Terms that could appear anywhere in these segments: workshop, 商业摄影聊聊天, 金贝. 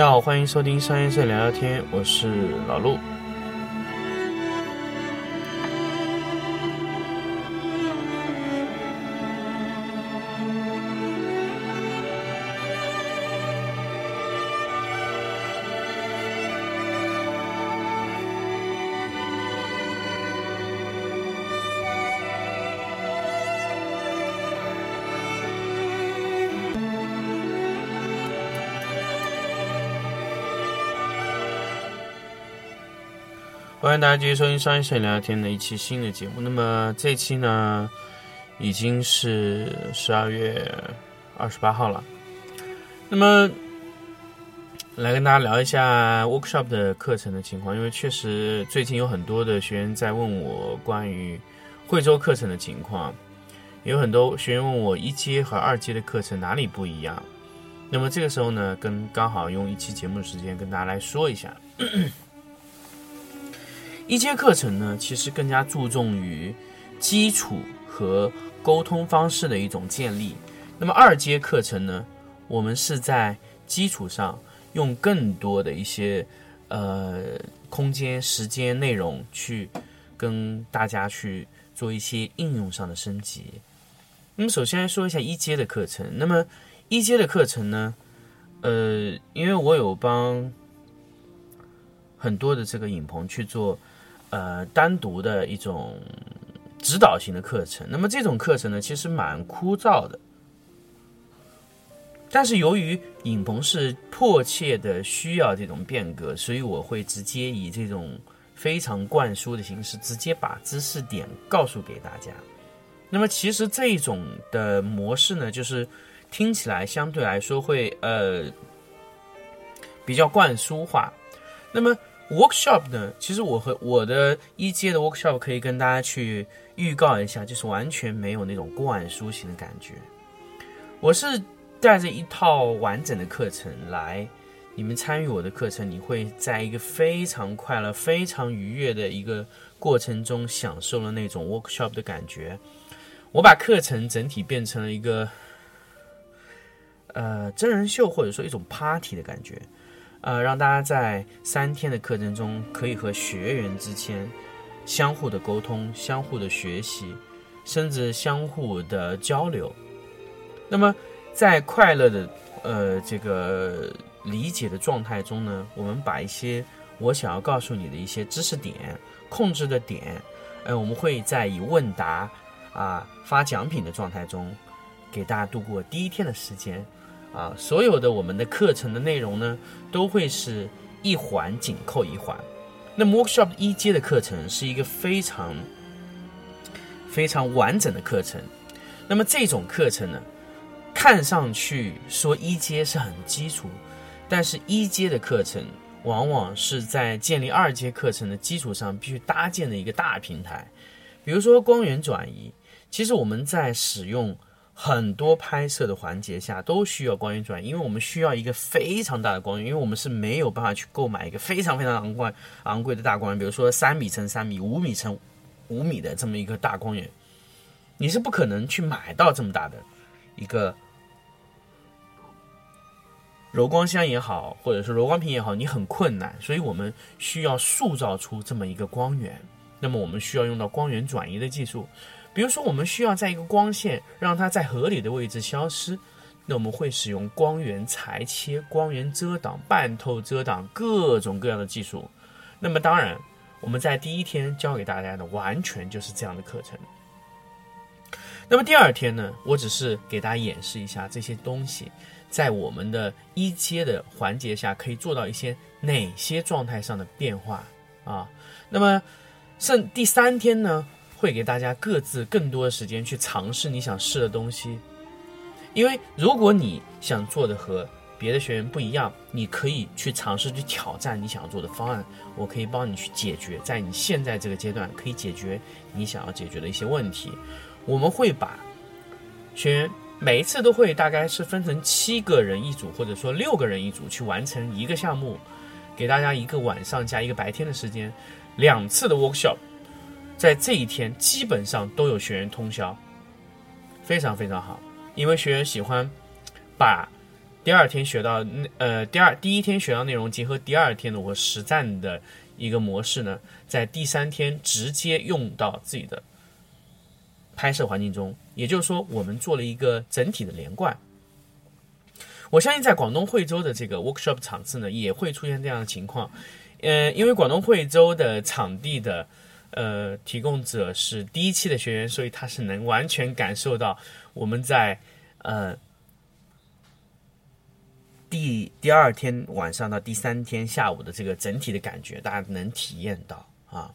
家好，欢迎收听商业摄影聊聊天，我是老陆。欢迎大家继续收听商业摄影聊聊天的一期新的节目。那么这期呢已经是12月28号了，那么来跟大家聊一下 workshop 的课程的情况，因为确实最近有很多的学员在问我关于惠州课程的情况，有很多学员问我一阶和二阶的课程哪里不一样。那么这个时候呢刚好用一期节目的时间跟大家来说一下。一阶课程呢其实更加注重于基础和沟通方式的一种建立，那么二阶课程呢我们是在基础上用更多的一些空间时间内容去跟大家去做一些应用上的升级。那么首先来说一下一阶的课程。那么一阶的课程呢因为我有帮很多的这个影棚去做单独的一种指导型的课程，那么这种课程呢其实蛮枯燥的，但是由于影棚是迫切的需要这种变革，所以我会直接以这种非常灌输的形式直接把知识点告诉给大家。那么其实这种的模式呢就是听起来相对来说会比较灌输化。那么 workshop 呢其实我和我的一阶的 workshop 可以跟大家去预告一下，就是完全没有那种灌输型的感觉，我是带着一套完整的课程来，你们参与我的课程，你会在一个非常快乐非常愉悦的一个过程中享受了那种 workshop 的感觉。我把课程整体变成了一个真人秀或者说一种 party 的感觉，让大家在3天的课程中可以和学员之间相互的沟通，相互的学习，甚至相互的交流。那么在快乐的这个理解的状态中呢，我们把一些我想要告诉你的一些知识点控制的点我们会在以问答发奖品的状态中给大家度过第1天的时间啊，所有的我们的课程的内容呢都会是一环紧扣一环。那么 workshop 一阶的课程是一个非常非常完整的课程，那么这种课程呢看上去说一阶是很基础，但是一阶的课程往往是在建立二阶课程的基础上必须搭建的一个大平台。比如说光源转移，其实我们在使用很多拍摄的环节下都需要光源转移，因为我们需要一个非常大的光源，因为我们是没有办法去购买一个非常非常昂贵的大光源，比如说3米乘3米、5米乘5米的这么一个大光源，你是不可能去买到这么大的一个柔光箱也好，或者是柔光屏也好，你很困难，所以我们需要塑造出这么一个光源。那么我们需要用到光源转移的技术，比如说我们需要在一个光线让它在合理的位置消失，那我们会使用光源裁切、光源遮挡、半透遮挡各种各样的技术。那么当然我们在第1天教给大家的完全就是这样的课程。那么第2天呢我只是给大家演示一下这些东西在我们的一阶的环节下可以做到一些哪些状态上的变化那么第3天呢会给大家各自更多的时间去尝试你想试的东西，因为如果你想做的和别的学员不一样，你可以去尝试去挑战你想做的方案，我可以帮你去解决，在你现在这个阶段可以解决你想要解决的一些问题。我们会把学员每一次都会大概是分成7个人一组，或者说6个人一组去完成一个项目，给大家一个晚上加一个白天的时间，2次的 workshop，在这1天基本上都有学员通宵，非常非常好，因为学员喜欢把第二天学到第一天学到内容结合第二天的我实战的一个模式呢，在第三天直接用到自己的拍摄环境中，也就是说我们做了一个整体的连贯。我相信在广东惠州的这个 workshop 场次呢，也会出现这样的情况。因为广东惠州的场地的提供者是第一期的学员，所以他是能完全感受到我们在第二天晚上到第三天下午的这个整体的感觉，大家能体验到啊。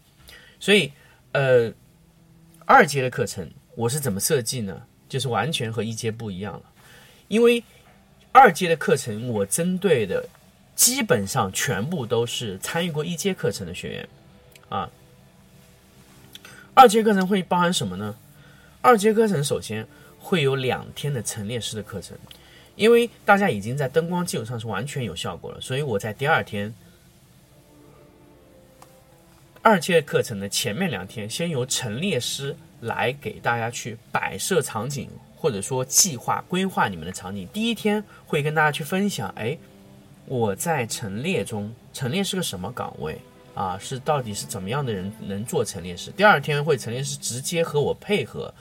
所以二阶的课程我是怎么设计呢？就是完全和一阶不一样了，因为二阶的课程我针对的基本上全部都是参与过一阶课程的学员啊。二阶课程会包含什么呢？二阶课程首先会有2天的陈列式的课程，因为大家已经在灯光基础上是完全有效果了，所以我在第二天二阶课程的前面2天先由陈列师来给大家去摆设场景，或者说计划规划你们的场景。第一天会跟大家去分享，我在陈列中，陈列是个什么岗位啊？是到底是怎么样的人能做陈列师？第二天会陈列师直接和我配合，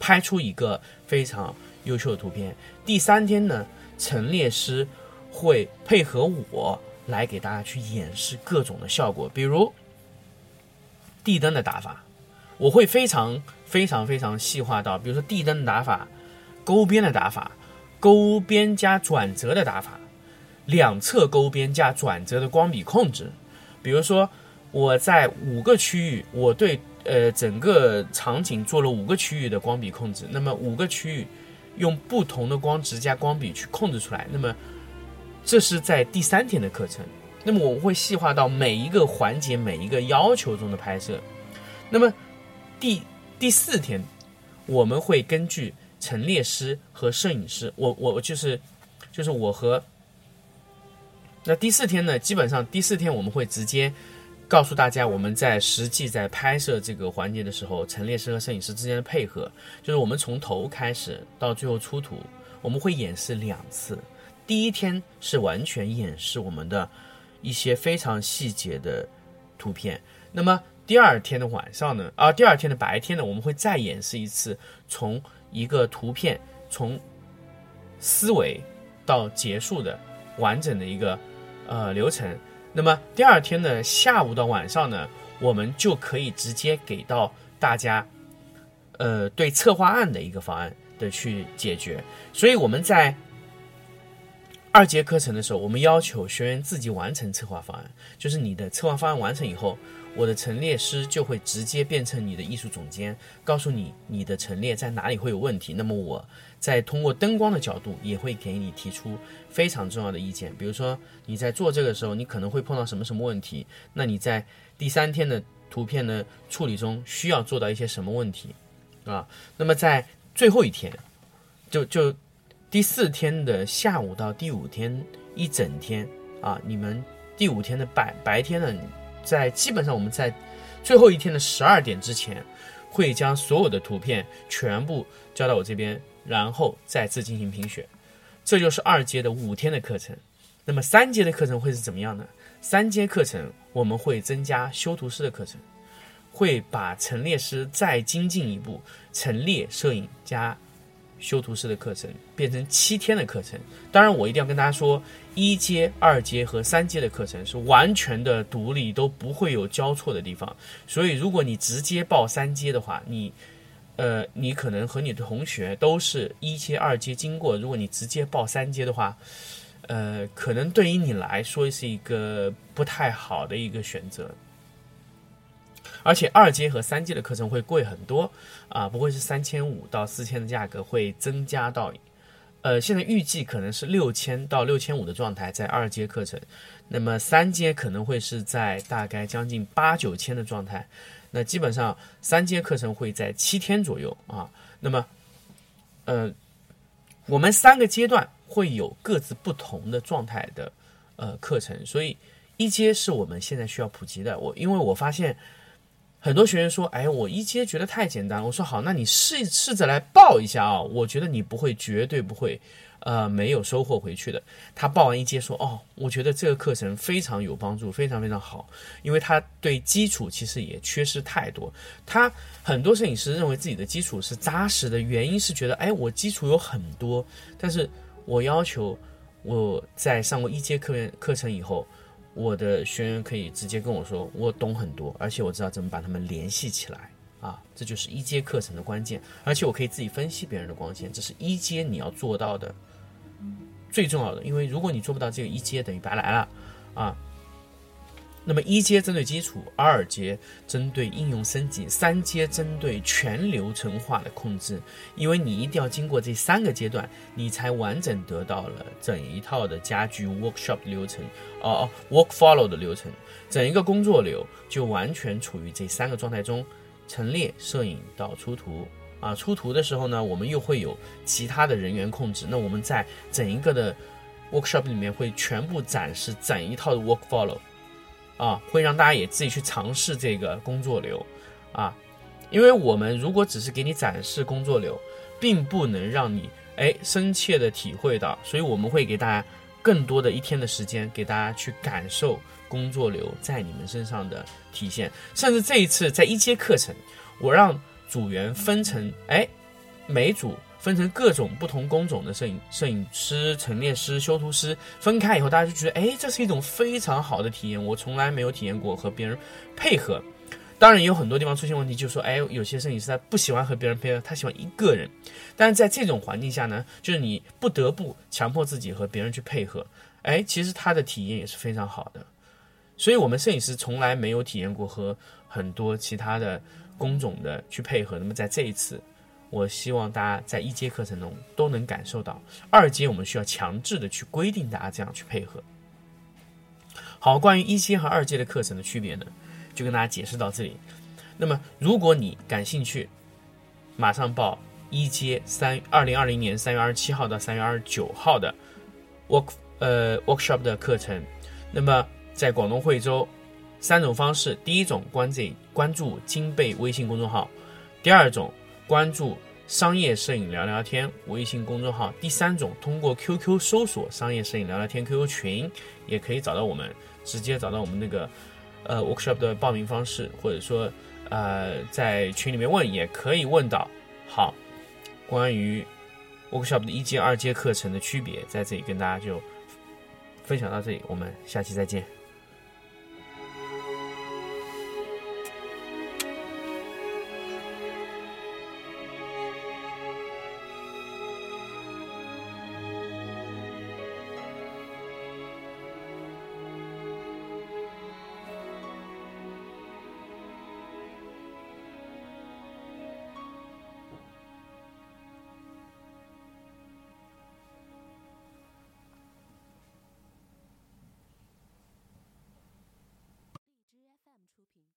拍出一个非常优秀的图片。第三天呢，陈列师会配合我来给大家去演示各种的效果，比如地灯的打法，我会非常细化到，比如说地灯的打法，勾边的打法，勾边加转折的打法，两侧勾边加转折的光比控制。比如说我在5个区域，我对整个场景做了5个区域的光比控制，那么5个区域用不同的光值加光比去控制出来，那么这是在第3天的课程。那么我们会细化到每一个环节每一个要求中的拍摄。那么第4天我们会根据陈列师和摄影师，我就是我和那第4天呢，基本上第4天我们会直接告诉大家我们在实际在拍摄这个环节的时候，陈列师和摄影师之间的配合，就是我们从头开始到最后出图，我们会演示2次。第一天是完全演示我们的一些非常细节的图片，那么第二天的白天呢，我们会再演示1次，从一个图片从思维到结束的完整的一个流程。那么第二天的下午到晚上呢，我们就可以直接给到大家对策划案的一个方案的去解决。所以我们在二节课程的时候，我们要求学员自己完成策划方案，就是你的策划方案完成以后，我的陈列师就会直接变成你的艺术总监，告诉你你的陈列在哪里会有问题。那么我在通过灯光的角度也会给你提出非常重要的意见，比如说你在做这个时候你可能会碰到什么问题，那你在第3天的图片的处理中需要做到一些什么问题啊？那么在最后一天就第4天的下午到第5天一整天啊，你们第5天的白天呢，在基本上我们在最后一天的12点之前会将所有的图片全部交到我这边，然后再次进行评选。这就是二阶的5天的课程。那么3阶的课程会是怎么样呢？3阶课程我们会增加修图师的课程，会把陈列师再精进一步，陈列摄影加修图师的课程变成7天的课程。当然我一定要跟大家说，1阶、2阶和3阶的课程是完全的独立，都不会有交错的地方。所以如果你直接报3阶的话，你可能和你的同学都是1阶、2阶经过，如果你直接报3阶的话，可能对于你来说是一个不太好的一个选择。而且2阶和3阶的课程会贵很多啊，不会是3500到4000的价格，会增加到现在预计可能是6000到6500的状态，在2阶课程。那么3阶可能会是在大概将近8-9000的状态。那基本上3阶课程会在7天左右啊。那么我们3个阶段会有各自不同的状态的课程，所以1阶是我们现在需要普及的。因为我发现很多学员说，哎，我一阶觉得太简单了。我说好，那你试着来报一下啊，我觉得你不会，绝对不会，没有收获回去的。他报完一阶说，哦，我觉得这个课程非常有帮助，非常非常好，因为他对基础其实也缺失太多。他很多摄影师认为自己的基础是扎实的，原因是觉得，哎，我基础有很多，但是我要求我在上过一阶课程以后，我的学员可以直接跟我说，我懂很多，而且我知道怎么把他们联系起来啊，这就是一阶课程的关键。而且我可以自己分析别人的光线，这是一阶你要做到的最重要的。因为如果你做不到这个一阶，等于白来了啊。那么一阶针对基础，二阶针对应用升级，三阶针对全流程化的控制。因为你一定要经过这三个阶段，你才完整得到了整一套的家居 workshop 流程work follow 的流程。整一个工作流就完全处于这三个状态中，陈列、摄影到出图啊。出图的时候呢，我们又会有其他的人员控制。那我们在整一个的 workshop 里面会全部展示整一套的 work follow啊，会让大家也自己去尝试这个工作流啊。因为我们如果只是给你展示工作流，并不能让你深切的体会到，所以我们会给大家更多的一天的时间，给大家去感受工作流在你们身上的体现。甚至这一次在一阶课程，我让组员分成每组分成各种不同工种的摄影师、陈列师、修图师，分开以后，大家就觉得，这是一种非常好的体验，我从来没有体验过和别人配合。当然也有很多地方出现问题，就是说，有些摄影师他不喜欢和别人配合，他喜欢一个人。但是在这种环境下呢，就是你不得不强迫自己和别人去配合，其实他的体验也是非常好的。所以我们摄影师从来没有体验过和很多其他的工种的去配合。那么在这一次，我希望大家在一阶课程中都能感受到。二阶我们需要强制的去规定大家这样去配合。好，关于一阶和二阶的课程的区别呢，就跟大家解释到这里。那么如果你感兴趣，马上报一阶2020年3月27号到3月29号的 workshop 的课程。那么在广东惠州，三种方式。第一种，关注金贝微信公众号。第二种，关注商业摄影聊聊天微信公众号。第三种，通过 QQ 搜索商业摄影聊聊天 QQ 群，也可以找到我们，直接找到我们那个workshop 的报名方式，或者说在群里面问也可以问到。好，关于 workshop 的一阶二阶课程的区别，在这里跟大家就分享到这里，我们下期再见。